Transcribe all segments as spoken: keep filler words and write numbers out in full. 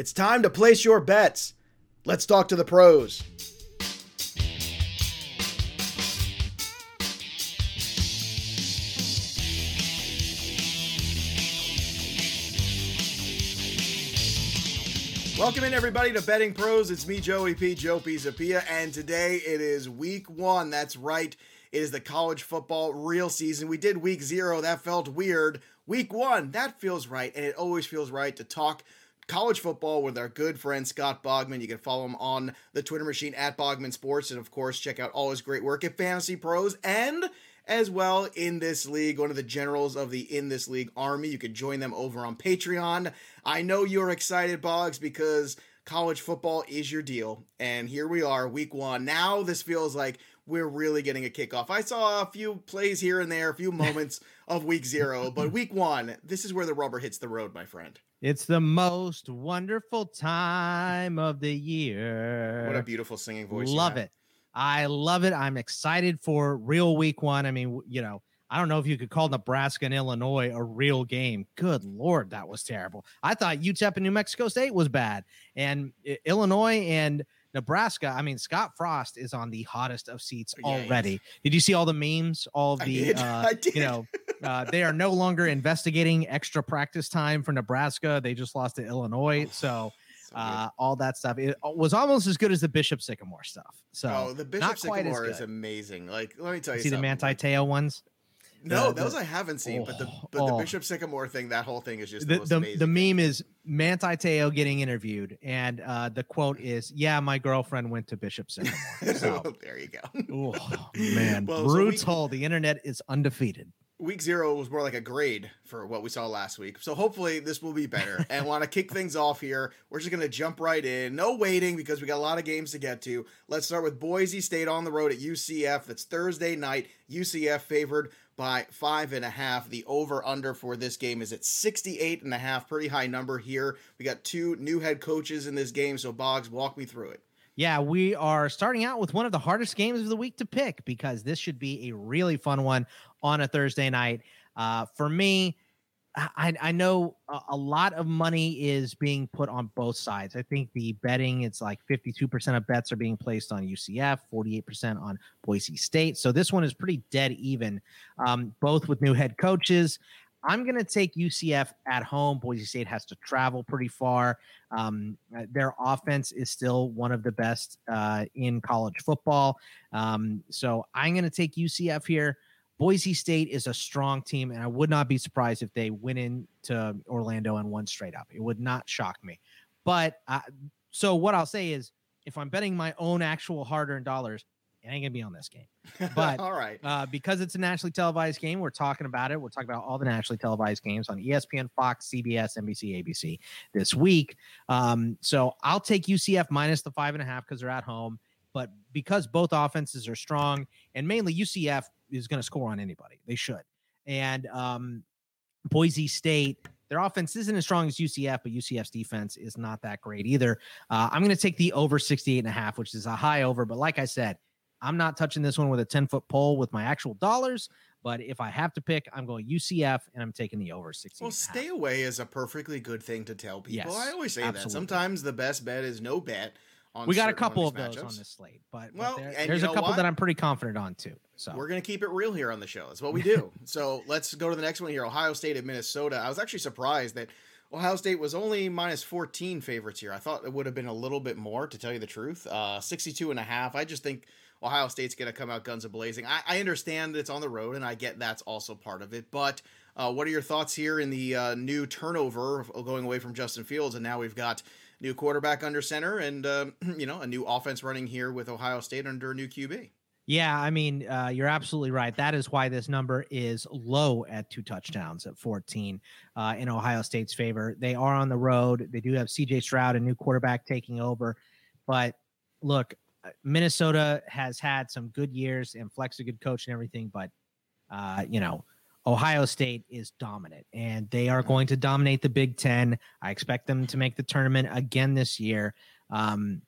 It's time to place your bets. Let's talk to the pros. Welcome in, everybody, to Betting Pros. It's me, Joey P. Joe Pizzapia, and today it is week one. That's right. It is the college football real season. We did week zero. That felt weird. Week one, that feels right, and it always feels right to talk college football with our good friend Scott Bogman. You can follow him on the Twitter machine at Bogman Sports, and, of course, check out all his great work at Fantasy Pros and as well in this league, one of the generals of the In This League Army. You can join them over on Patreon. I know you're excited, Boggs, because college football is your deal. And here we are, week one. Now this feels like we're really getting a kickoff. I saw a few plays here and there, a few moments of week zero, but week one, this is where the rubber hits the road, my friend. It's the most wonderful time of the year. What a beautiful singing voice. Love it. I love it. I'm excited for real week one. I mean, you know, I don't know if you could call Nebraska and Illinois a real game. Good Lord, that was terrible. I thought U T E P and New Mexico State was bad. And Illinois and Nebraska, I mean, Scott Frost is on the hottest of seats yeah, already. Yes. Did you see all the memes? All of the, I did. Uh, I did. You know, uh, they are no longer investigating extra practice time for Nebraska. They just lost to Illinois. So Uh, all that stuff. It was almost as good as the Bishop Sycamore stuff. So oh, the Bishop Sycamore is amazing. Like, let me tell you, see something. The Manti-Te'o ones? No, the, those the, I haven't seen. Oh, but the but oh. the Bishop Sycamore thing, that whole thing is just the the, most the, amazing the meme thing. Is Manti-Te'o getting interviewed, and uh, the quote is, "Yeah, my girlfriend went to Bishop Sycamore." So well, there you go. Oh man, well, brutal. So we, the internet is undefeated. Week zero was more like a grade for what we saw last week. So hopefully this will be better. And want to kick things off here. We're just going to jump right in. No waiting because we got a lot of games to get to. Let's start with Boise State on the road at U C F. That's Thursday night. U C F favored by five and a half. The over under for this game is at sixty-eight and a half. Pretty high number here. We got two new head coaches in this game. So Boggs, walk me through it. Yeah, we are starting out with one of the hardest games of the week to pick because this should be a really fun one on a Thursday night. Uh, for me, I, I know a lot of money is being put on both sides. I think the betting, it's like fifty-two percent of bets are being placed on U C F, forty-eight percent on Boise State. So this one is pretty dead even, um, both with new head coaches. I'm going to take U C F at home. Boise State has to travel pretty far. Um, their offense is still one of the best uh, in college football. Um, so I'm going to take U C F here. Boise State is a strong team, and I would not be surprised if they went into Orlando and won straight up. It would not shock me. But I, so what I'll say is if I'm betting my own actual hard-earned dollars, it ain't gonna be on this game, but all right, uh, because it's a nationally televised game, we're talking about it. We're talking about all the nationally televised games on E S P N, Fox, C B S, N B C, A B C this week. Um, so I'll take U C F minus the five and a half because they're at home, but because both offenses are strong and mainly U C F is going to score on anybody, they should. And um, Boise State, their offense isn't as strong as U C F, but U C F's defense is not that great either. Uh, I'm going to take the over sixty-eight and a half, which is a high over, but like I said, I'm not touching this one with a ten-foot pole with my actual dollars, but if I have to pick, I'm going U C F, and I'm taking the over sixteen. Well, stay away is a perfectly good thing to tell people. Yes, I always say absolutely. That. Sometimes the best bet is no bet. On we got a couple of those matchups on this slate, but, well, but there, there's a couple what? that I'm pretty confident on, too. So we're going to keep it real here on the show. That's what we do. So let's go to the next one here, Ohio State at Minnesota. I was actually surprised that Ohio State was only minus fourteen favorites here. I thought it would have been a little bit more, to tell you the truth. Uh, sixty-two and a half. I just think Ohio State's going to come out guns a-blazing. I, I understand that it's on the road, and I get that's also part of it. But uh, what are your thoughts here in the uh, new turnover going away from Justin Fields? And now we've got new quarterback under center and, uh, you know, a new offense running here with Ohio State under a new Q B. Yeah, I mean, uh, you're absolutely right. That is why this number is low at two touchdowns at fourteen uh, in Ohio State's favor. They are on the road. They do have C J Stroud, a new quarterback, taking over. But look, Minnesota has had some good years and Fleck's a good coach and everything, but uh, you know, Ohio State is dominant and they are going to dominate the Big Ten. I expect them to make the tournament again this year. Um,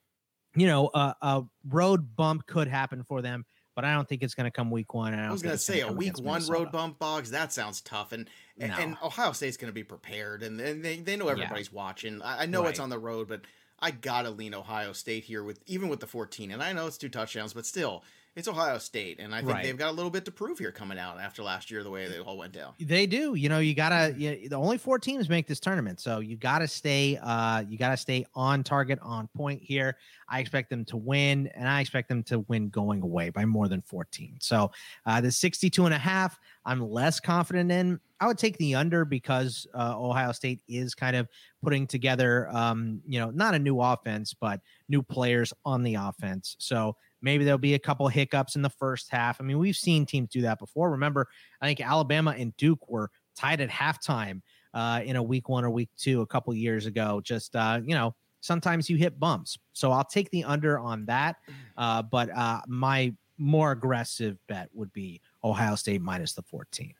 you know, a, a road bump could happen for them, but I don't think it's going to come week one. I, I was going to say a week one road bump, Boggs. That sounds tough. And, no. and, and Ohio State's going to be prepared, and, and they, they know everybody's yeah. watching. I, I know right. it's on the road, but I got to lean Ohio State here with, even with the fourteen. And I know it's two touchdowns, but still it's Ohio State. And I think right. they've got a little bit to prove here coming out after last year, the way they all went down. They do. You know, you gotta, you, the only four teams make this tournament. So you gotta stay, uh, you gotta stay on target, on point here. I expect them to win, and I expect them to win going away by more than fourteen. So uh, the sixty-two and a half, I'm less confident in. I would take the under because uh, Ohio State is kind of putting together, um, you know, not a new offense, but new players on the offense. So maybe there'll be a couple hiccups in the first half. I mean, we've seen teams do that before. Remember, I think Alabama and Duke were tied at halftime uh, in a week one or week two a couple years ago. Just, uh, you know, sometimes you hit bumps. So I'll take the under on that. Uh, but uh, my more aggressive bet would be Ohio State minus the fourteen.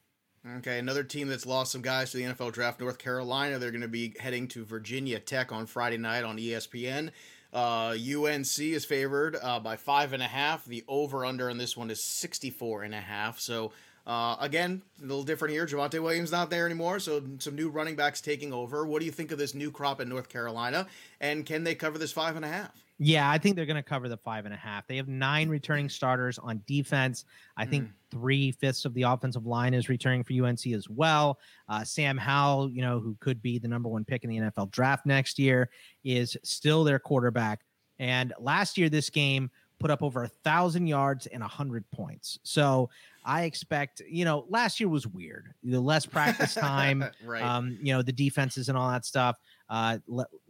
Okay, another team that's lost some guys to the N F L draft, North Carolina. They're going to be heading to Virginia Tech on Friday night on E S P N. Uh, U N C is favored uh, by five and a half. The over-under on this one is sixty-four and a half. So, uh, again, a little different here. Javonte Williams not there anymore, so some new running backs taking over. What do you think of this new crop in North Carolina, and can they cover this five and a half? Yeah, I think they're going to cover the five and a half. They have nine returning starters on defense. I think mm. three-fifths of the offensive line is returning for U N C as well. Uh, Sam Howell, you know, who could be the number one pick in the N F L draft next year, is still their quarterback. And last year, this game put up over one thousand yards and one hundred points. So I expect, you know, last year was weird. The less practice time, right. um, you know, the defenses and all that stuff. Uh,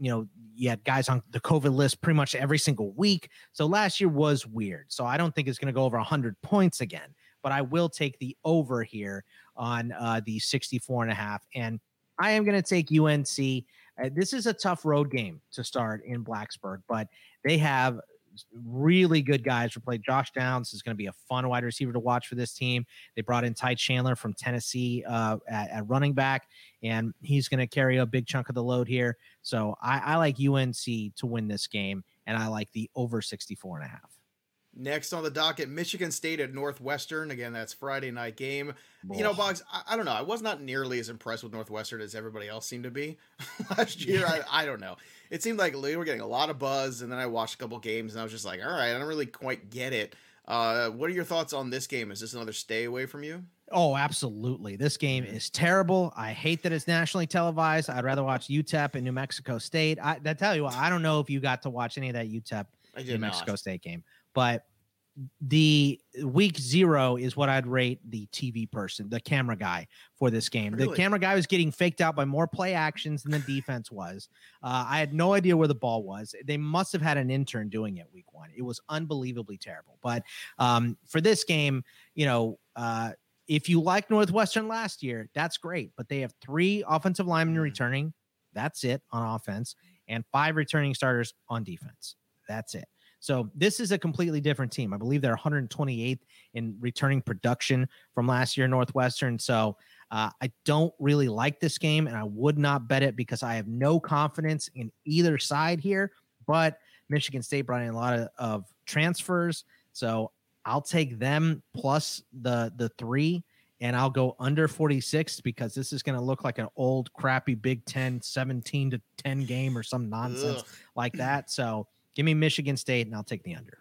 you know, you had guys on the COVID list pretty much every single week. So last year was weird. So I don't think it's going to go over one hundred points again, but I will take the over here on uh, the sixty-four and a half. And I am going to take U N C. Uh, this is a tough road game to start in Blacksburg, but they have really good guys who played. Josh Downs is going to be a fun wide receiver to watch for this team. They brought in Ty Chandler from Tennessee uh, at, at running back, and he's going to carry a big chunk of the load here. So I, I like U N C to win this game, and I like the over sixty-four and a half. Next on the docket, Michigan State at Northwestern. Again, that's Friday night game. Boy. You know, Boggs, I, I don't know. I was not nearly as impressed with Northwestern as everybody else seemed to be last year. I, I don't know. It seemed like we were getting a lot of buzz, and then I watched a couple games, and I was just like, all right, I don't really quite get it. Uh, what are your thoughts on this game? Is this another stay away from you? Oh, absolutely. This game is terrible. I hate that it's nationally televised. I'd rather watch U T E P and New Mexico State. I, I tell you what, I don't know if you got to watch any of that U T E P New Mexico State game. But the week zero is what I'd rate the T V person, the camera guy for this game. Really? The camera guy was getting faked out by more play actions than the defense was. Uh, I had no idea where the ball was. They must have had an intern doing it week one. It was unbelievably terrible. But um, for this game, you know, uh, if you like Northwestern last year, that's great. But they have three offensive linemen mm-hmm. returning. That's it on offense. And five returning starters on defense. That's it. So this is a completely different team. I believe they're one hundred twenty-eighth in returning production from last year, Northwestern. So uh, I don't really like this game, and I would not bet it because I have no confidence in either side here. But Michigan State brought in a lot of, of transfers, so I'll take them plus the the three, and I'll go under forty-six because this is going to look like an old crappy Big Ten seventeen to ten game or some nonsense Ugh. like that. So give me Michigan State, and I'll take the under.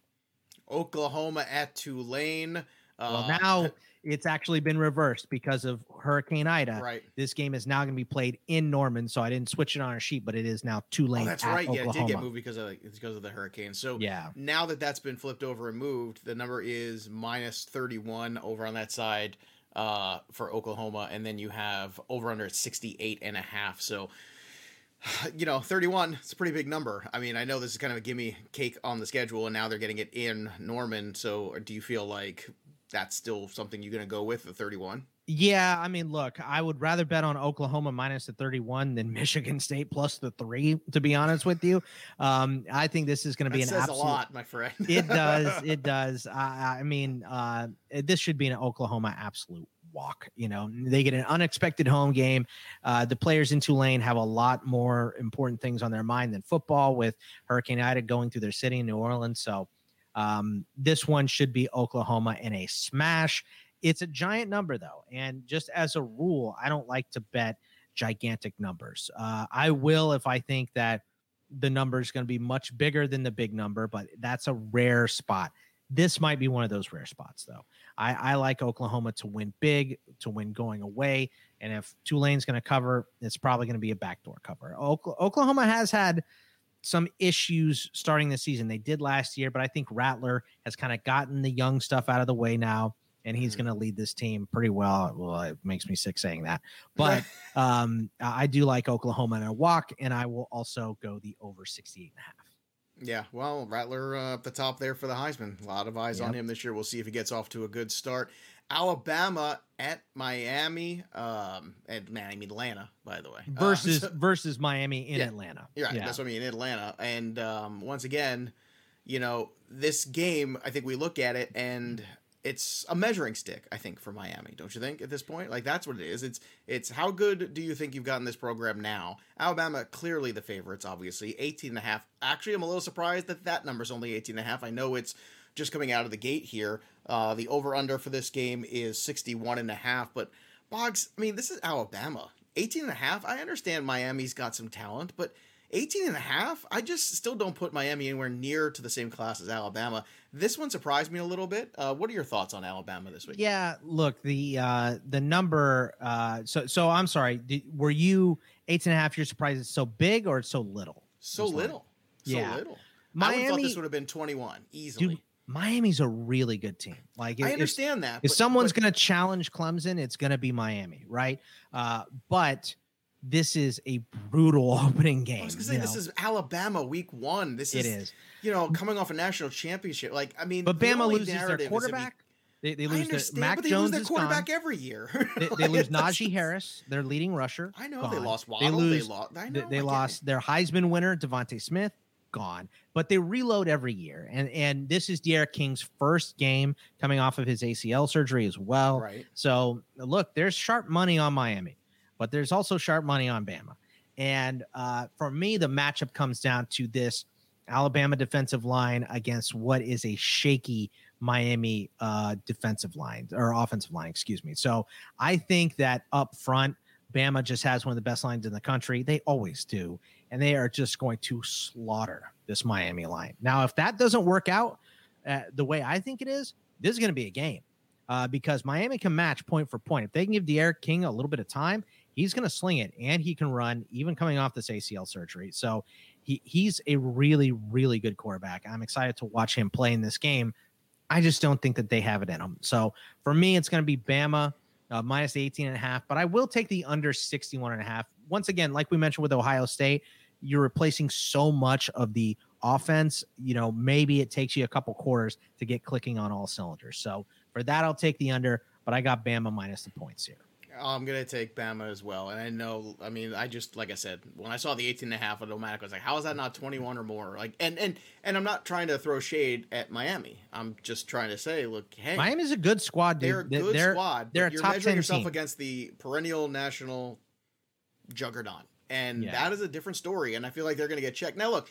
Oklahoma at Tulane. Well, uh, now it's actually been reversed because of Hurricane Ida. Right. This game is now going to be played in Norman, so I didn't switch it on our sheet, but it is now Tulane. Oh, that's at right. Oklahoma. Yeah, it did get moved because of because of the hurricane. So yeah. now that that's been flipped over and moved, the number is minus thirty-one over on that side uh, for Oklahoma, and then you have over under at sixty-eight and a half. So you know, thirty-one, it's a pretty big number. I mean, I know this is kind of a gimme cake on the schedule, and now they're getting it in Norman. So do you feel like that's still something you're going to go with, the thirty-one? Yeah, I mean, look, I would rather bet on Oklahoma minus the thirty-one than Michigan State plus the three, to be honest with you. Um, I think this is going to be that an says absolute... a lot, my friend. It does, it does. I, I mean, uh, this should be an Oklahoma absolute walk. You know, they get an unexpected home game. Uh, the players in Tulane have a lot more important things on their mind than football with Hurricane Ida going through their city in New Orleans. So Um, this one should be Oklahoma in a smash. It's a giant number, though. And just as a rule, I don't like to bet gigantic numbers. Uh, I will if I think that the number is going to be much bigger than the big number, but that's a rare spot. This might be one of those rare spots, though. I, I like Oklahoma to win big, to win going away. And if Tulane's going to cover, it's probably going to be a backdoor cover. Oklahoma has had some issues starting this season. They did last year, but I think Rattler has kind of gotten the young stuff out of the way now, and he's going to lead this team pretty well. Well, it makes me sick saying that. But um, I do like Oklahoma in a walk, and I will also go the over sixty-eight and a half. Yeah, well, Rattler uh, up the top there for the Heisman. A lot of eyes yep. on him this year. We'll see if he gets off to a good start. Alabama at Miami, um, at Miami, Atlanta, by the way. Versus uh, so, versus Miami in yeah, Atlanta. Right, yeah, that's what I mean, in Atlanta. And um, once again, you know, this game, I think we look at it, and it's a measuring stick, I think, for Miami, don't you think, at this point? Like, that's what it is. It's it's how good do you think you've gotten this program now? Alabama, clearly the favorites, obviously, eighteen and a half. Actually, I'm a little surprised that that number's only eighteen and a half. I know it's just coming out of the gate here. Uh, the over-under for this game is sixty-one and a half, but Boggs, I mean, this is Alabama. eighteen and a half, I understand Miami's got some talent, but eighteen and a half? I just still don't put Miami anywhere near to the same class as Alabama. This one surprised me a little bit. Uh, what are your thoughts on Alabama this week? Yeah, look, the uh, the number, uh, so so I'm sorry, did, were you eighteen and a half, you're surprised it's so big or it's so little? So little. So yeah. little. Miami, I thought this would have been twenty-one, easily. Dude, Miami's a really good team. Like if, I understand if, that. If but, someone's going to challenge Clemson, it's going to be Miami, right? Uh, but... This is a brutal opening game. I was going to say, this know? is Alabama week one. This is, it is, you know, coming off a national championship. Like, I mean, but Bama loses their quarterback. They, they lose their, Mac but they Jones lose their quarterback gone. every year. they, they lose Najee Harris, their leading rusher. I know gone. they lost Waddle. They, lose, they, lo- I know, they, they I lost their Heisman winner, Devontae Smith, gone. But they reload every year, and and this is De'Aaron King's first game coming off of his A C L surgery as well. Right. So look, there's sharp money on Miami, but there's also sharp money on Bama. And uh, for me, the matchup comes down to this Alabama defensive line against what is a shaky Miami uh, defensive line or offensive line, excuse me. So I think that up front, Bama just has one of the best lines in the country. They always do. And they are just going to slaughter this Miami line. Now, if that doesn't work out uh, the way I think it is, this is going to be a game uh, because Miami can match point for point. If they can give De'Aaron King a little bit of time, he's going to sling it, and he can run, even coming off this A C L surgery. So he, he's a really, really good quarterback. I'm excited to watch him play in this game. I just don't think that they have it in them. So for me, it's going to be Bama uh, minus eighteen and a half, but I will take the under sixty-one and a half. Once again, like we mentioned with Ohio State, you're replacing so much of the offense. You know, maybe it takes you a couple quarters to get clicking on all cylinders. So for that, I'll take the under, but I got Bama minus the points here. I'm going to take Bama as well. And I know, I mean, I just, like I said, when I saw the eighteen and a half automatic, I was like, how is that not twenty-one or more? Like, and, and, and I'm not trying to throw shade at Miami. I'm just trying to say, look, hey, Miami's a good squad, dude. They're a good they're, squad. They're a you're top measuring ten yourself team against the perennial national juggernaut. And yeah. that is a different story. And I feel like they're going to get checked. Now, look,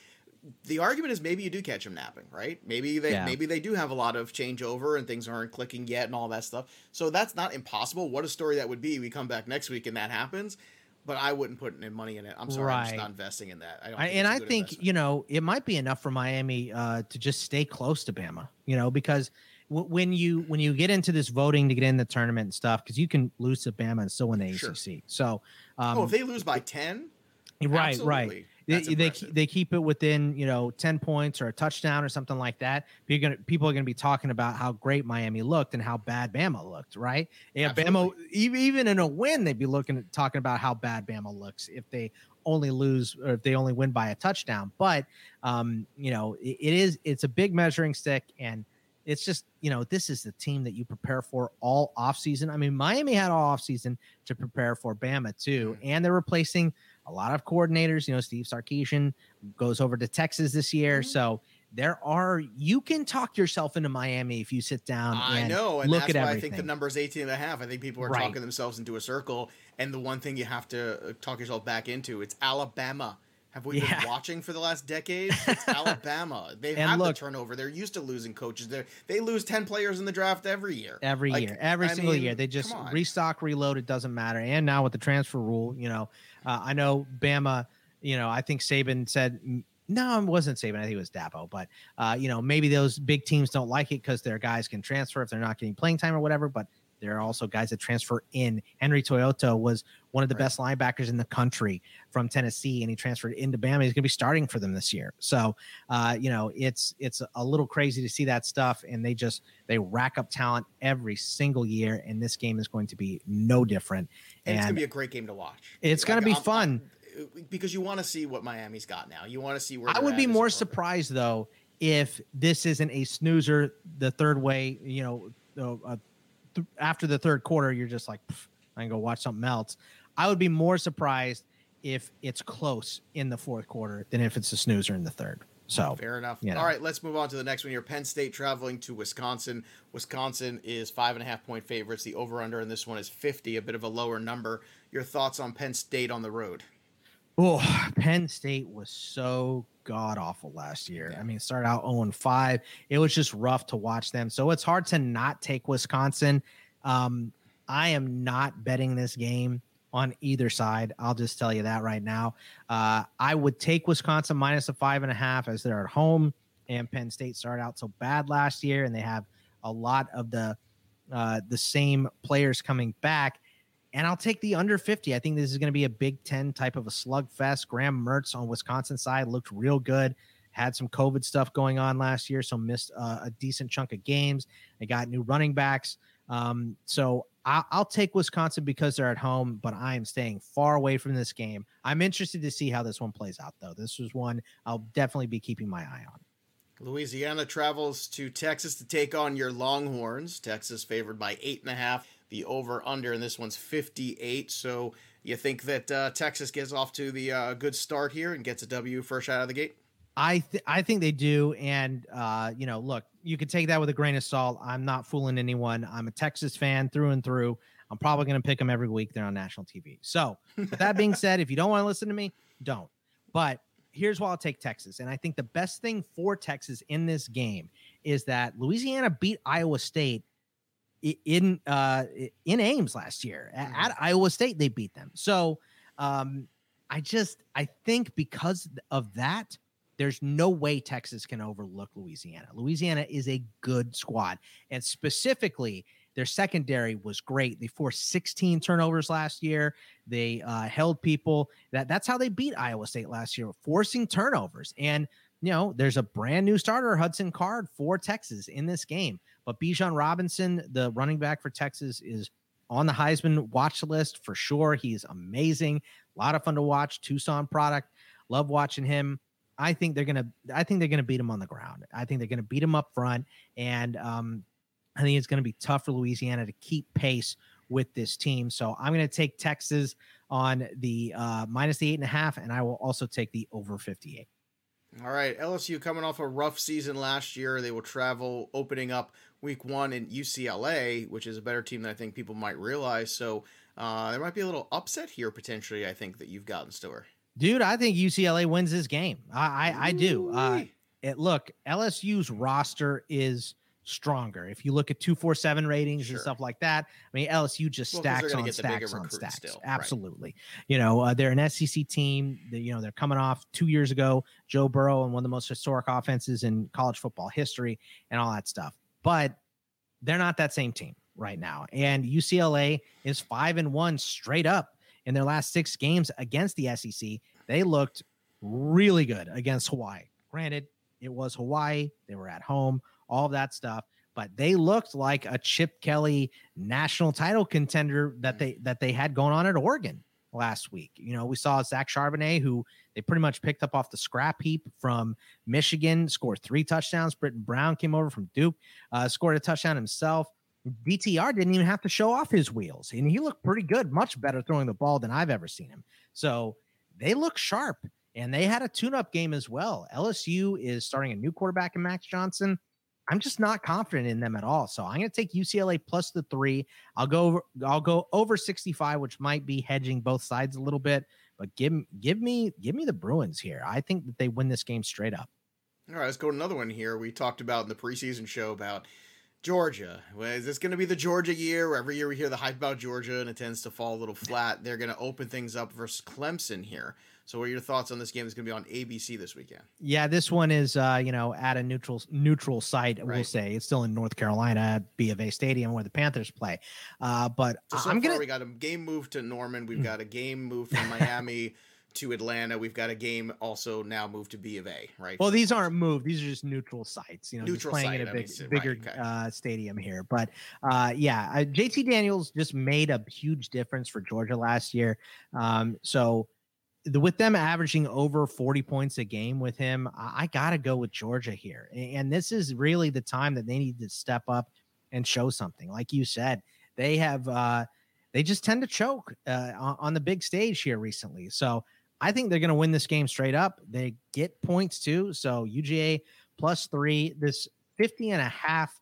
the argument is maybe you do catch them napping, right? Maybe they yeah. maybe they do have a lot of changeover and things aren't clicking yet and all that stuff. So that's not impossible. What a story that would be. We come back next week and that happens, but I wouldn't put any money in it. I'm sorry, right. I'm just not investing in that. I don't I, think and I think, investment. you know, it might be enough for Miami uh, to just stay close to Bama, you know, because w- when you when you get into this voting to get in the tournament and stuff, because you can lose to Bama and still win the sure. A C C. So um, oh, if they lose by ten? Right, absolutely. right. They, they they keep it within, you know, ten points or a touchdown or something like that. You're gonna, people are going to be talking about how great Miami looked and how bad Bama looked, right? Yeah, Bama, even in a win, they'd be looking at talking about how bad Bama looks if they only lose or if they only win by a touchdown. But, um, you know, it, it is it's a big measuring stick. And it's just, you know, this is the team that you prepare for all offseason. I mean, Miami had all offseason to prepare for Bama, too. And they're replacing a lot of coordinators. You know, Steve Sarkisian goes over to Texas this year. Mm-hmm. So there are, you can talk yourself into Miami if you sit down and I know, and look that's at why everything. I think the number is eighteen and a half. I think people are right. talking themselves into a circle. And the one thing you have to talk yourself back into, it's Alabama. Have we yeah. been watching for the last decade? It's Alabama. They've had look, the turnover. They're used to losing coaches. They they lose ten players in the draft every year. Every like, year. Every I single mean, year. They just restock, reload. It doesn't matter. And now with the transfer rule, you know, uh, I know Bama, you know, I think Saban said – no, it wasn't Saban. I think it was Dabo. But, uh, you know, maybe those big teams don't like it because their guys can transfer if they're not getting playing time or whatever. But there are also guys that transfer in. Henry Toyota was one of the right. best linebackers in the country from Tennessee, and he transferred into Bama. He's going to be starting for them this year. So, uh, you know, it's it's a little crazy to see that stuff, and they just they rack up talent every single year, and this game is going to be no different. And, and it's going to be a great game to watch. It's like, going to be I'm, fun. I'm, because you want to see what Miami's got now. You want to see where I would be more surprised, though, if this isn't a snoozer the third way, you know, uh, Th- after the third quarter, you're just like, I can go watch something else. I would be more surprised if it's close in the fourth quarter than if it's a snoozer in the third. So fair enough. You know. All right, let's move on to the next one here. Penn State traveling to Wisconsin. Wisconsin is five and a half point favorites. The over under in this one is fifty, a bit of a lower number. Your thoughts on Penn State on the road? Oh, Penn State was so god awful last year. Yeah. I mean, it started out oh and five. It was just rough to watch them. So it's hard to not take Wisconsin. Um, I am not betting this game on either side. I'll just tell you that right now. Uh, I would take Wisconsin minus a five and a half as they're at home. And Penn State started out so bad last year, and they have a lot of the uh, the same players coming back. And I'll take the under fifty. I think this is going to be a Big Ten type of a slugfest. Graham Mertz on Wisconsin's side looked real good. Had some COVID stuff going on last year, so missed uh, a decent chunk of games. They got new running backs. Um, so I- I'll take Wisconsin because they're at home, but I am staying far away from this game. I'm interested to see how this one plays out, though. This is one I'll definitely be keeping my eye on. Louisiana travels to Texas to take on your Longhorns. Texas favored by eight and a half. The over-under, and this one's fifty-eight. So you think that uh, Texas gets off to the uh, good start here and gets a W first out of the gate? I th- I think they do. And, uh, you know, look, you can take that with a grain of salt. I'm not fooling anyone. I'm a Texas fan through and through. I'm probably going to pick them every week. They're on national T V. So with that being said, if you don't want to listen to me, don't. But here's why I'll take Texas. And I think the best thing for Texas in this game is that Louisiana beat Iowa State in uh in Ames last year at, mm-hmm. at Iowa State. They beat them. So um I just I think because of that, there's no way Texas can overlook Louisiana. Louisiana is a good squad, and specifically their secondary was great. They forced sixteen turnovers last year. They uh held people. That that's how they beat Iowa State last year, forcing turnovers. And you know, there's a brand new starter, Hudson Card, for Texas in this game. But Bijan Robinson, the running back for Texas, is on the Heisman watch list for sure. He's amazing. A lot of fun to watch. Tucson product. Love watching him. I think they're gonna I think they're gonna beat him on the ground. I think they're gonna beat him up front. And um, I think it's gonna be tough for Louisiana to keep pace with this team. So I'm gonna take Texas on the uh, minus the eight and a half, and I will also take the over fifty-eight. All right, L S U coming off a rough season last year. They will travel opening up week one in U C L A, which is a better team than I think people might realize. So uh, there might be a little upset here potentially, I think, that you've got in store. Dude, I think U C L A wins this game. I, I, I do. Uh, it, look, L S U's roster is stronger. If you look at two forty-seven ratings sure. and stuff like that, I mean, L S U just well, stacks on stacks on stacks. Still, absolutely. Right. You know, uh, they're an S E C team. They, you know, they're coming off two years ago, Joe Burrow and one of the most historic offenses in college football history and all that stuff. But they're not that same team right now. And U C L A is five and one straight up in their last six games against the S E C. They looked really good against Hawaii. Granted, it was Hawaii. They were at home. All of that stuff, but they looked like a Chip Kelly national title contender that they that they had going on at Oregon last week. You know, we saw Zach Charbonnet, who they pretty much picked up off the scrap heap from Michigan, scored three touchdowns. Britton Brown came over from Duke, uh, scored a touchdown himself. D T R didn't even have to show off his wheels, and he looked pretty good, much better throwing the ball than I've ever seen him. So they look sharp, and they had a tune-up game as well. L S U is starting a new quarterback in Max Johnson. I'm just not confident in them at all. So I'm going to take U C L A plus the three. I'll go over, I'll go over sixty-five, which might be hedging both sides a little bit, but give give me give me the Bruins here. I think that they win this game straight up. All right, let's go to another one here. We talked about in the preseason show about Georgia. Well, is this going to be the Georgia year where every year we hear the hype about Georgia and it tends to fall a little flat? They're going to open things up versus Clemson here. So what are your thoughts on this game that's going to be on A B C this weekend? Yeah, this one is, uh, you know, at a neutral neutral site, right. We'll say. It's still in North Carolina, B of A Stadium, where the Panthers play. Uh, but so, so I'm going to... We got a game move to Norman. We've got a game move from Miami to Atlanta. We've got a game also now moved to B of A, right? Well, these aren't moved. These are just neutral sites, you know, neutral just playing site, in a big, I mean, bigger right, okay. uh, stadium here. But uh, yeah, uh, J T Daniels just made a huge difference for Georgia last year. Um, so the, with them averaging over forty points a game with him, I, I got to go with Georgia here. And, and this is really the time that they need to step up and show something. Like you said, they have, uh, they just tend to choke uh, on, on the big stage here recently. So I think they're going to win this game straight up. They get points too. So U G A plus three, this fifty and a half.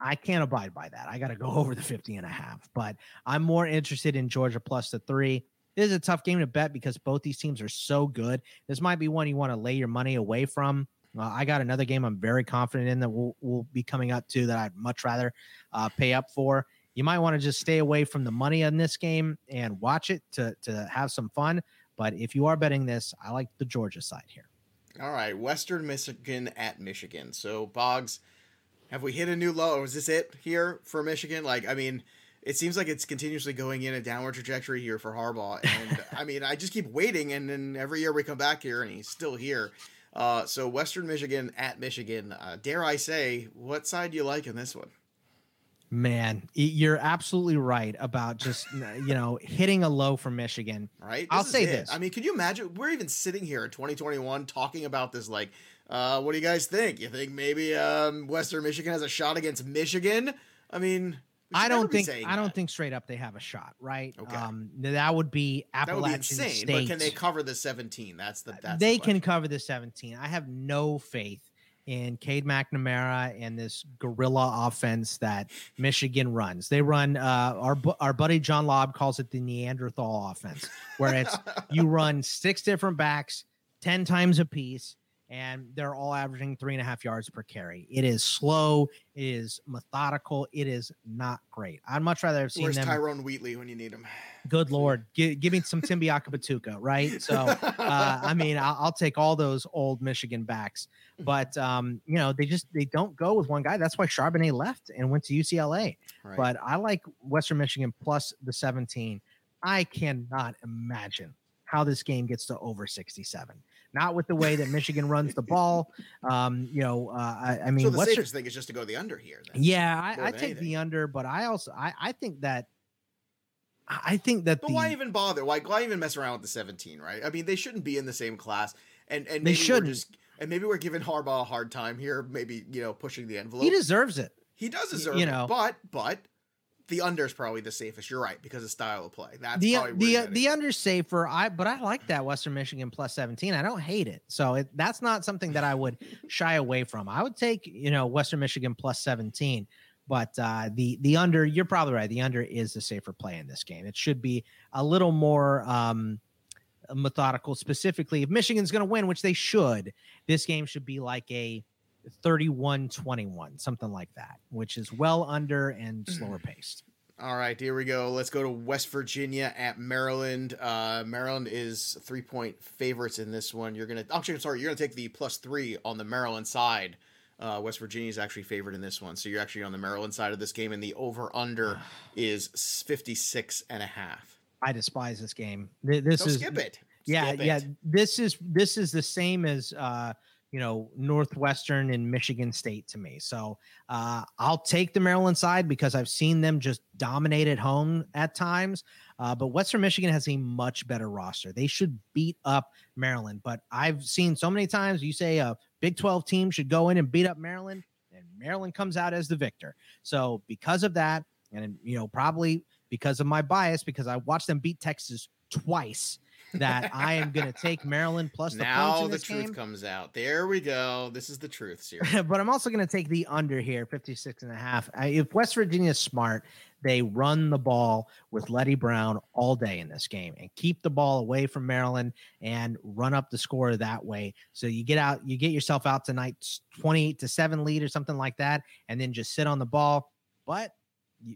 I can't abide by that. I got to go over the fifty and a half, but I'm more interested in Georgia plus the three. This is a tough game to bet because both these teams are so good. This might be one you want to lay your money away from. Uh, I got another game I'm very confident in that we'll, we'll be coming up to that I'd much rather uh, pay up for. You might want to just stay away from the money on this game and watch it to, to have some fun. But if you are betting this, I like the Georgia side here. All right, Western Michigan at Michigan. So, Boggs, have we hit a new low? Is this it here for Michigan? Like, I mean, it seems like it's continuously going in a downward trajectory here for Harbaugh. And, I mean, I just keep waiting, and then every year we come back here, and he's still here. Uh, so, Western Michigan at Michigan. Uh, dare I say, what side do you like in this one? Man, you're absolutely right about just, you know, hitting a low for Michigan. Right. I'll say this. I mean, could you imagine? We're even sitting here in twenty twenty-one talking about this, like, uh, what do you guys think? You think maybe um, Western Michigan has a shot against Michigan? I mean, I don't think I don't think straight up they have a shot. Right. Okay. Um, that would be Appalachian State. But can they cover the seventeen? That's the that's they can cover the seventeen. I have no faith in Cade McNamara and this guerrilla offense that Michigan runs. They run, uh, our our buddy John Lobb calls it the Neanderthal offense, where it's you run six different backs, ten times a piece, and they're all averaging three and a half yards per carry. It is slow. It is methodical. It is not great. I'd much rather have seen Where's them. Where's Tyrone Wheatley when you need him? Good Lord. G- give me some Timbiaka Batuka, right? So, uh, I mean, I'll, I'll take all those old Michigan backs. But, um, you know, they just they don't go with one guy. That's why Charbonnet left and went to U C L A. Right. But I like Western Michigan plus the seventeen. I cannot imagine how this game gets to over sixty-seven. Not with the way that Michigan runs the ball. Um, you know, uh, I, I mean, so the Western, safest thing is just to go to the under here. Then, yeah, I, I take anything. The under, but I also I, I think that I think that. But the, why even bother? Why why even mess around with the seventeen? Right? I mean, they shouldn't be in the same class, and and maybe they shouldn't. We're just, and maybe we're giving Harbaugh a hard time here. Maybe, you know, pushing the envelope. He deserves it. He does deserve you know. it. But but. The under is probably the safest. You're right, because of style of play. That's the probably the uh, the under safer. I but I like that Western Michigan plus seventeen. I don't hate it, so it, that's not something that I would shy away from. I would take you know Western Michigan plus seventeen, but uh, the the under. You're probably right. The under is the safer play in this game. It should be a little more um, methodical. Specifically, if Michigan's going to win, which they should, this game should be like a thirty-one twenty-one, something like that, which is well under and slower paced. All right, here we go. Let's go to West Virginia at Maryland. Uh, Maryland is three point favorites in this one. You're going to, actually, I'm sorry, you're going to take the plus three on the Maryland side. Uh, West Virginia is actually favored in this one. So you're actually on the Maryland side of this game, and the over under is fifty-six and a half. I despise this game. This so is skip it. Yeah. Skip it. Yeah. This is, this is the same as, uh, you know, Northwestern and Michigan State to me. So uh, I'll take the Maryland side because I've seen them just dominate at home at times. Uh, but Western Michigan has a much better roster. They should beat up Maryland. But I've seen so many times you say a Big twelve team should go in and beat up Maryland, and Maryland comes out as the victor. So because of that, and, you know, probably because of my bias, because I watched them beat Texas twice that I am going to take Maryland plus the now points in this the truth game. Comes out. There we go. This is the truth series. But I'm also going to take the under here, fifty-six and a half. I, if West Virginia is smart, they run the ball with Letty Brown all day in this game and keep the ball away from Maryland and run up the score that way. So you get out, you get yourself out tonight, twenty-eight to seven lead or something like that, and then just sit on the ball. But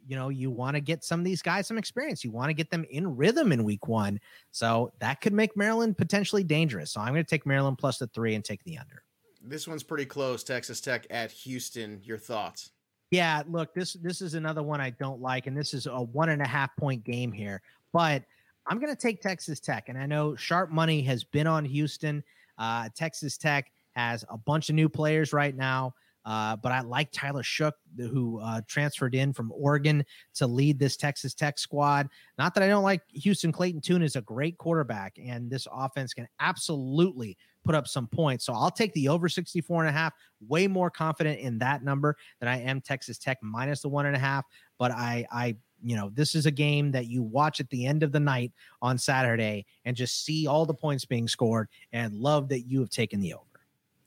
you know, you want to get some of these guys some experience. You want to get them in rhythm in week one. So that could make Maryland potentially dangerous. So I'm going to take Maryland plus the three and take the under. This one's pretty close. Texas Tech at Houston. Your thoughts? Yeah, look, this, this is another one I don't like. And this is a one and a half point game here, but I'm going to take Texas Tech. And I know sharp money has been on Houston. Uh, Texas Tech has a bunch of new players right now. Uh, but I like Tyler Shook, who uh, transferred in from Oregon to lead this Texas Tech squad. Not that I don't like Houston. Clayton Tune is a great quarterback, and this offense can absolutely put up some points. So I'll take the over sixty-four and a half. Way more confident in that number than I am Texas Tech minus the one and a half. But I, I, you know, this is a game that you watch at the end of the night on Saturday and just see all the points being scored and love that you have taken the over.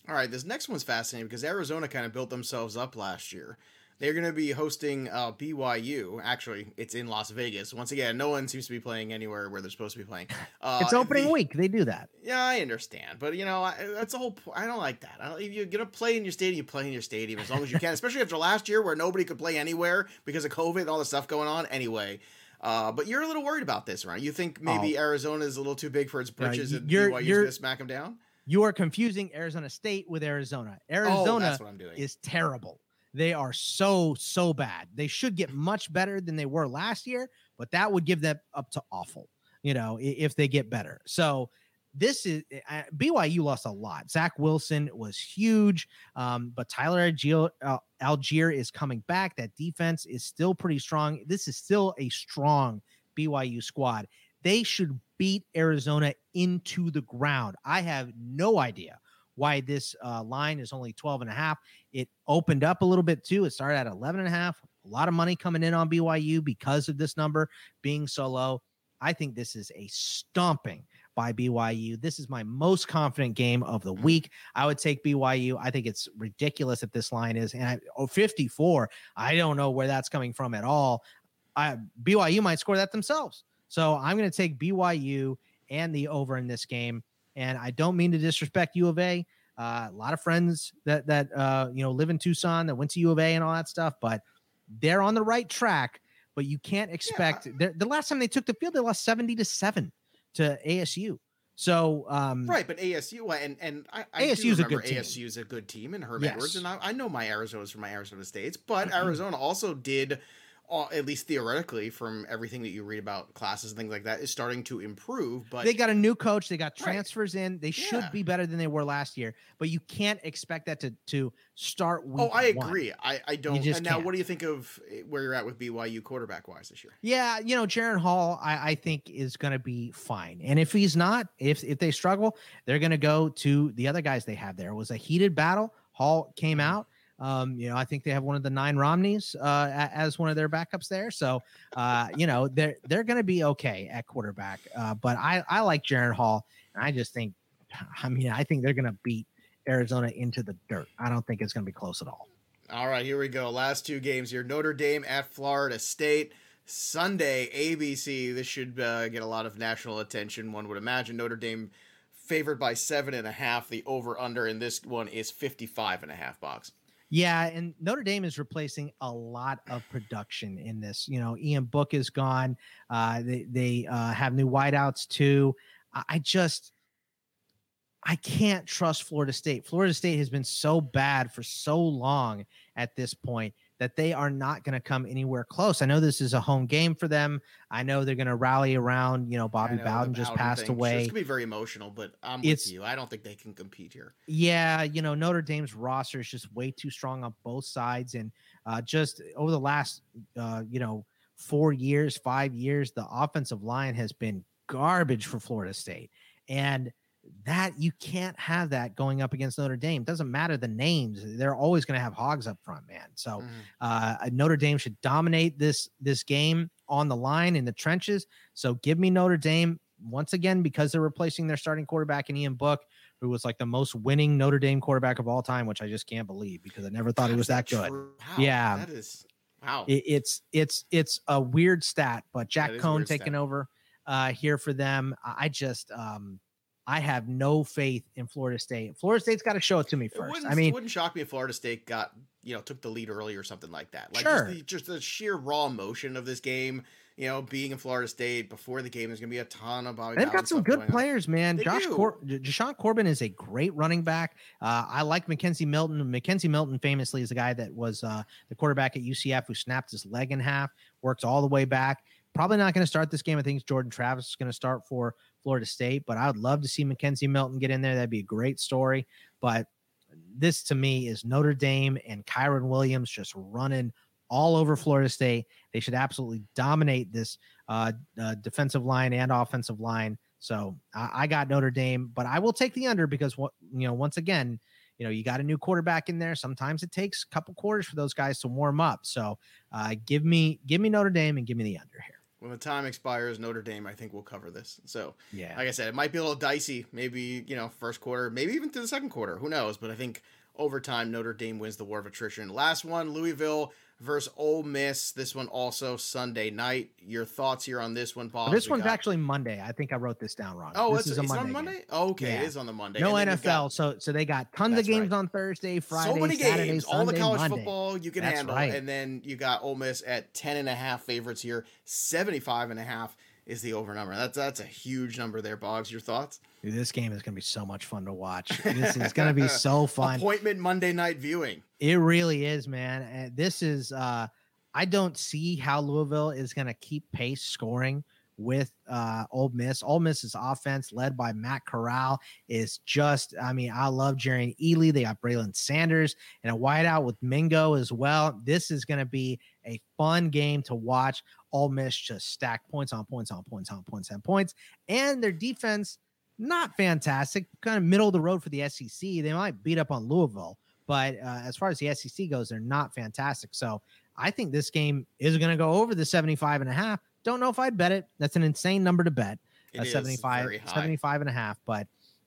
All right, this next one's fascinating because Arizona kind of built themselves up last year. They're going to be hosting uh, B Y U. Actually, it's in Las Vegas. Once again, no one seems to be playing anywhere where they're supposed to be playing. Uh, it's opening the, week. They do that. Yeah, I understand. But, you know, I, that's the whole point. I don't like that. I don't, if you're going to play in your stadium, you play in your stadium as long as you can, especially after last year where nobody could play anywhere because of COVID and all the stuff going on anyway. Uh, but you're a little worried about this, right? You think maybe oh. Arizona is a little too big for its britches uh, and B Y U's going to smack them down? You are confusing Arizona State with Arizona. Arizona oh, is terrible. They are so, so bad. They should get much better than they were last year, but that would give them up to awful, you know, if they get better. So this is uh, B Y U lost a lot. Zach Wilson was huge, um, but Tyler Algier, uh, Algier is coming back. That defense is still pretty strong. This is still a strong B Y U squad. They should beat Arizona into the ground. I have no idea why this uh, line is only twelve and a half. It opened up a little bit too. It started at eleven and a half. A lot of money coming in on B Y U because of this number being so low. I think this is a stomping by B Y U. This is my most confident game of the week. I would take B Y U. I think it's ridiculous that this line is. And I, oh, fifty-four, I don't know where that's coming from at all. I, B Y U might score that themselves. So I'm going to take B Y U and the over in this game. And I don't mean to disrespect U of A. Uh, a lot of friends that, that uh, you know, live in Tucson that went to U of A and all that stuff, but they're on the right track, but you can't expect yeah. the last time they took the field, they lost seventy to seven to A S U. So, um, right. But A S U and, and I, I ASU's do remember a good ASU's team. a good team and Herm yes. Edwards. And I, I know my Arizona's from my Arizona States, but mm-hmm. Arizona also did, Uh, at least theoretically, from everything that you read about classes and things like that, is starting to improve. But they got a new coach. They got transfers right. in. They yeah. should be better than they were last year. But you can't expect that to to start week Oh, I one. agree. I, I don't. And now, can't. What do you think of where you're at with B Y U quarterback-wise this year? Yeah, you know, Jaron Hall, I, I think, is going to be fine. And if he's not, if if they struggle, they're going to go to the other guys they have there. It was a heated battle. Hall came out. Um, you know, I think they have one of the nine Romneys uh, as one of their backups there. So, uh, you know, they're they're going to be okay at quarterback. Uh, but I, I like Jaron Hall, and I just think, I mean, I think they're going to beat Arizona into the dirt. I don't think it's going to be close at all. All right, here we go. Last two games here. Notre Dame at Florida State. Sunday, A B C. This should uh, get a lot of national attention, one would imagine. Notre Dame favored by seven and a half. The over-under in this one is fifty-five and a half, Box. Yeah, and Notre Dame is replacing a lot of production in this. You know, Ian Book is gone. Uh, they they uh, have new wideouts too. I just I can't trust Florida State. Florida State has been so bad for so long at this point that they are not going to come anywhere close. I know this is a home game for them. I know they're going to rally around, you know, Bobby know, Bowden just Bowden passed thing. away. Sure, it's going to be very emotional, but I'm it's, with you. I don't think they can compete here. Yeah, you know, Notre Dame's roster is just way too strong on both sides. And uh, just over the last, uh, you know, four years, five years, the offensive line has been garbage for Florida State. And that you can't have that going up against Notre Dame. Doesn't matter the names. They're always going to have hogs up front, man. So mm. uh, Notre Dame should dominate this, this game on the line in the trenches. So give me Notre Dame once again, because they're replacing their starting quarterback in Ian Book, who was like the most winning Notre Dame quarterback of all time, which I just can't believe because I never thought he was that good. Wow, yeah. That is wow. It, it's it's it's a weird stat, but Jack Cohn taking over uh, here for them. I just um, I have no faith in Florida State. Florida State's got to show it to me first. I mean, it wouldn't shock me if Florida State got, you know, took the lead early or something like that. Like sure. just, the, just the sheer raw emotion of this game. You know, being in Florida State before the game, there's going to be a ton of Bobby. They've got some good players, man. They Josh Cor- Deshaun Corbin is a great running back. Uh, I like Mackenzie Milton. Mackenzie Milton famously is the guy that was uh, the quarterback at U C F who snapped his leg in half, worked all the way back. Probably not going to start this game. I think Jordan Travis is going to start for Florida State, but I would love to see Mackenzie Milton get in there. That'd be a great story. But this to me is Notre Dame and Kyron Williams just running all over Florida State. They should absolutely dominate this uh, uh, defensive line and offensive line. So I, I got Notre Dame, but I will take the under because what you know, once again, you know, you got a new quarterback in there. Sometimes it takes a couple quarters for those guys to warm up. So uh, give me, give me Notre Dame and give me the under here. When the time expires, Notre Dame, I think, will cover this. So yeah, like I said, it might be a little dicey. Maybe you know, first quarter, maybe even through the second quarter. Who knows? But I think overtime, Notre Dame wins the war of attrition. Last one, Louisville versus Ole Miss. This one also Sunday night. Your thoughts here on this one, Paul? This one's got... actually Monday. I think I wrote this down wrong. Oh, this it's, is a it's Monday on Monday? Game. Okay, yeah. It is on the Monday. No N F L. Got... So so they got tons That's of games right. on Thursday, Friday, so many Saturday, games. Sunday, all the college Monday. Football you can That's handle. Right. And then you got Ole Miss at ten and a half favorites here. seventy-five and a half is the over number. That's that's a huge number there, Boggs. Your thoughts? Dude, this game is going to be so much fun to watch. This is going to be so fun. Appointment Monday night viewing. It really is, man. And this is uh, I don't see how Louisville is going to keep pace scoring with uh, Ole Miss. Ole Miss's offense led by Matt Corral is just, I mean, I love Jerrion Ealy. They got Braylon Sanders and a wideout with Mingo as well. This is going to be a fun game to watch. Ole Miss just stacked points on points on points on points on points. And their defense, not fantastic, kind of middle of the road for the S E C. They might beat up on Louisville, but uh, as far as the S E C goes, they're not fantastic. So I think this game is going to go over the seventy-five and a half. Don't know if I'd bet it. That's an insane number to bet. Uh, seventy-five, seventy-five and a half. But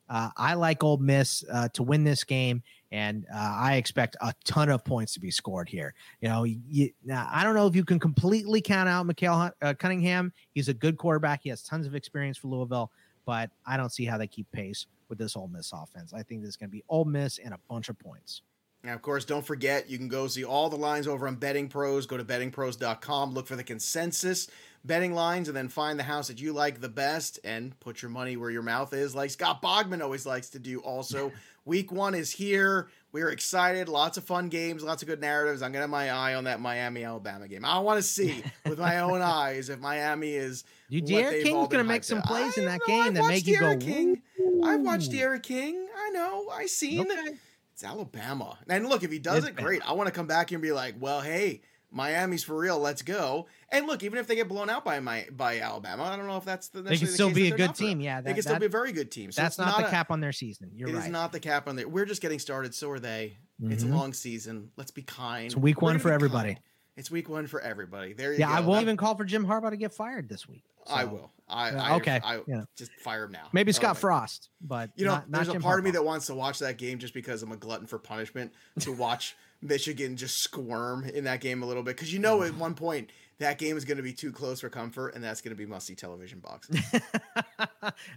uh, I like Ole Miss uh, to win this game. And uh, I expect a ton of points to be scored here. You know, you, now, I don't know if you can completely count out Mikael uh, Cunningham. He's a good quarterback. He has tons of experience for Louisville, but I don't see how they keep pace with this Ole Miss offense. I think there's going to be Ole Miss and a bunch of points. Now, of course, don't forget, you can go see all the lines over on Betting Pros. Go to betting pros dot com, look for the consensus betting lines, and then find the house that you like the best and put your money where your mouth is, like Scott Bogman always likes to do also. Week one is here. We're excited. Lots of fun games, lots of good narratives. I'm going to have my eye on that Miami-Alabama game. I want to see with my own eyes if Miami is you, what De'Aaron they've King's all been going to make some at. plays I in that know, game I've that make you De'Aaron go, King. I've watched De'Aaron King. I know. I seen okay. it. It's Alabama. And look, if he does it's it, great. Bad. I want to come back here and be like, well, hey, Miami's for real. Let's go. And look, even if they get blown out by my, by Alabama, I don't know if that's the necessarily they can still the case be a good team. Yeah, that, they can still that, be a very good team. So that's not, not the a, cap on their season. You're it right. It is not the cap on their. We're just getting started. So are they. Mm-hmm. It's a long season. Let's be kind. It's week one for everybody. Kind. It's week one for everybody. There you yeah, go. Yeah, I won't that, even call for Jim Harbaugh to get fired this week. So. I will. I, I okay. I, I yeah. just fire him now. Maybe Scott oh, Frost, but you know, not, there's not a part Harbaugh. of me that wants to watch that game just because I'm a glutton for punishment to watch Michigan just squirm in that game a little bit because you know at one point that game is going to be too close for comfort and that's going to be musty television box.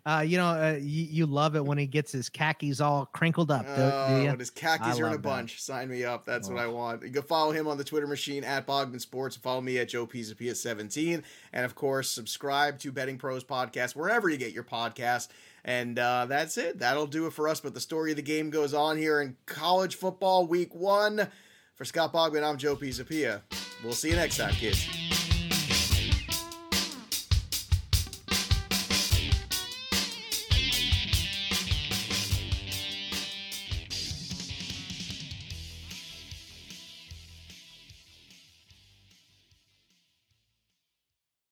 uh, you know, uh, you, you love it when he gets his khakis all crinkled up. Oh, do, do his khakis I are in a bunch. That. Sign me up. That's oh. what I want. You can follow him on the Twitter machine at Bogman Sports. Follow me at Joe Pizzapia seventeen, and of course subscribe to Betting Pros Podcast wherever you get your podcast. And uh, that's it. That'll do it for us. But the story of the game goes on here in college football week one. For Scott Bogman, I'm Joe Pizzapia. We'll see you next time, kids.